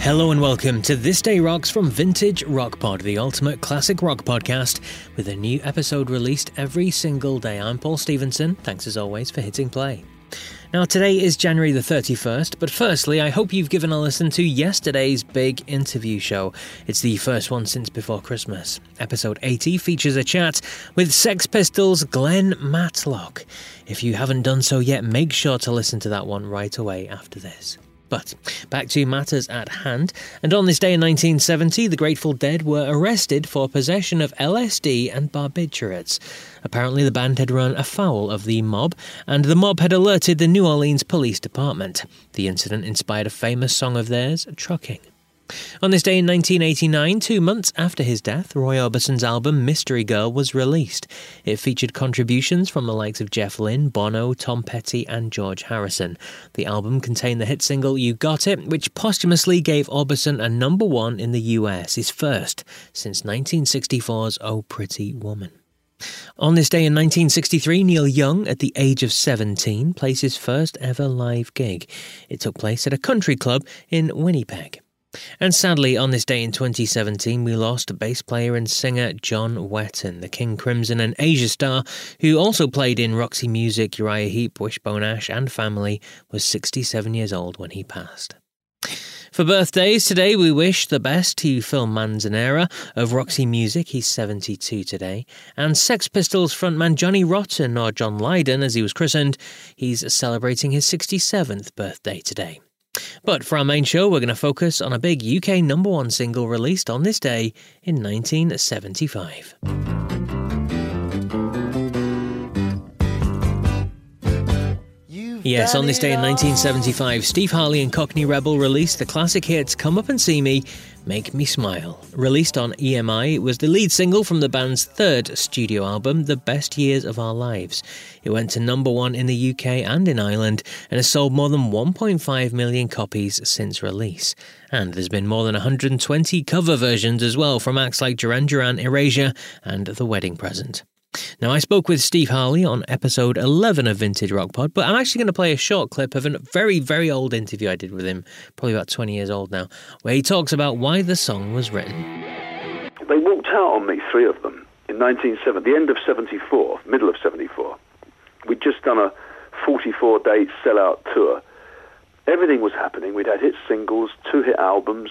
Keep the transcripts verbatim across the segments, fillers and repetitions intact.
Hello and welcome to This Day Rocks from Vintage Rock Pod, the ultimate classic rock podcast, with a new episode released every single day. I'm Paul Stevenson. Thanks as always for hitting play. Now, today is January the thirty-first, but firstly, I hope you've given a listen to yesterday's big interview show. It's the first one since before Christmas. Episode eighty features a chat with Sex Pistols' Glenn Matlock. If you haven't done so yet, make sure to listen to that one right away after this. But back to matters at hand, and on this day in nineteen seventy, the Grateful Dead were arrested for possession of L S D and barbiturates. Apparently the band had run afoul of the mob, and the mob had alerted the New Orleans Police Department. The incident inspired a famous song of theirs, Trucking. On this day in nineteen eighty-nine, two months after his death, Roy Orbison's album Mystery Girl was released. It featured contributions from the likes of Jeff Lynne, Bono, Tom Petty and George Harrison. The album contained the hit single You Got It, which posthumously gave Orbison a number one in the U S, his first since nineteen sixty-four's Oh Pretty Woman. On this day in nineteen sixty-three, Neil Young, at the age of seventeen, plays his first ever live gig. It took place at a country club in Winnipeg. And sadly, on this day in twenty seventeen, we lost bass player and singer John Wetton, the King Crimson and Asia star, who also played in Roxy Music, Uriah Heep, Wishbone Ash and Family, was sixty-seven years old when he passed. For birthdays today, we wish the best to Phil Manzanera of Roxy Music, he's seventy-two today, and Sex Pistols frontman Johnny Rotten, or John Lydon as he was christened, he's celebrating his sixty-seventh birthday today. But for our main show, we're going to focus on a big U K number one single released on this day in nineteen seventy-five. Yes, on this day in nineteen seventy-five, Steve Harley and Cockney Rebel released the classic hits Come Up and See Me, Make Me Smile. Released on E M I, it was the lead single from the band's third studio album, The Best Years of Our Lives. It went to number one in the U K and in Ireland, and has sold more than one point five million copies since release. And there's been more than one hundred twenty cover versions as well, from acts like Duran Duran, Erasure and The Wedding Present. Now, I spoke with Steve Harley on episode eleven of Vintage Rock Pod, but I'm actually going to play a short clip of a very, very old interview I did with him, probably about twenty years old now, where he talks about why the song was written. They walked out on me, three of them, in nineteen seventy, the end of seventy-four, middle of seventy-four. We'd just done a forty-four day sellout tour. Everything was happening. We'd had hit singles, two hit albums.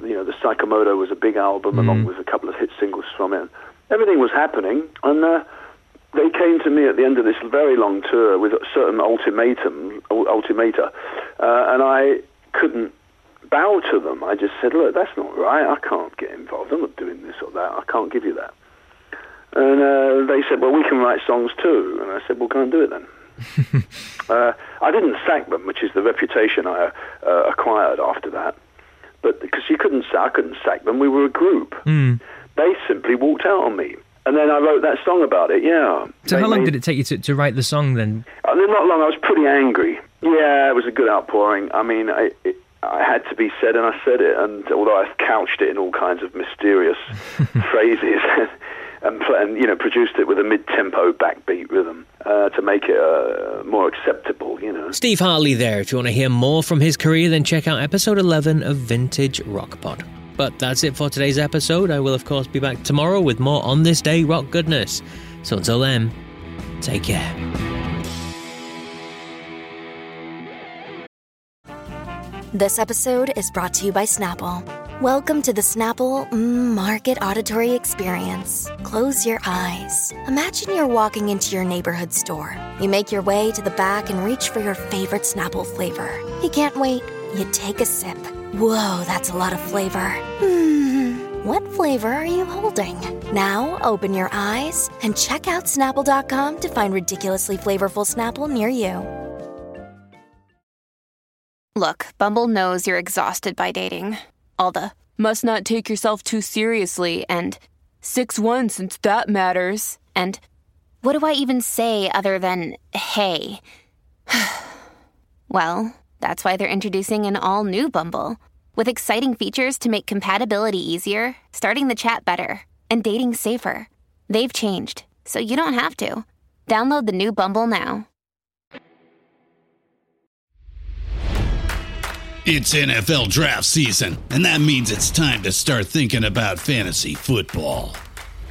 You know, the Psychomodo was a big album, mm. along with a couple of hit singles from it. everything was happening, and uh, they came to me at the end of this very long tour with a certain ultimatum, ultimata, uh, and I couldn't bow to them. I just said, look, that's not right. I can't get involved. I'm not doing this or that. I can't give you that. And uh, they said, well, we can write songs too. And I said, well, can't do it then. uh, I didn't sack them, which is the reputation I uh, acquired after that. But because you couldn't, I couldn't sack them. We were a group. Mm. They simply walked out on me. And then I wrote that song about it, yeah. So they, how long they, did it take you to, to write the song then? Uh, not long. I was pretty angry. Yeah, it was a good outpouring. I mean, I, it I had to be said, and I said it. And although I couched it in all kinds of mysterious phrases, and, and you know, produced it with a mid-tempo backbeat rhythm uh, to make it uh, more acceptable, you know. Steve Harley there. If you want to hear more from his career, then check out episode eleven of Vintage Rock Pod. But that's it for today's episode. I will, of course, be back tomorrow with more On This Day rock goodness. So until then, take care. This episode is brought to you by Snapple. Welcome to the Snapple Market Auditory Experience. Close your eyes. Imagine you're walking into your neighborhood store. You make your way to the back and reach for your favorite Snapple flavor. You can't wait. You take a sip. Whoa, that's a lot of flavor. Mm, what flavor are you holding? Now open your eyes and check out Snapple dot com to find ridiculously flavorful Snapple near you. Look, Bumble knows you're exhausted by dating. All the, must not take yourself too seriously, and six one since that matters, and what do I even say other than, hey? Well, that's why they're introducing an all-new Bumble, with exciting features to make compatibility easier, starting the chat better, and dating safer. They've changed, so you don't have to. Download the new Bumble now. It's N F L draft season, and that means it's time to start thinking about fantasy football.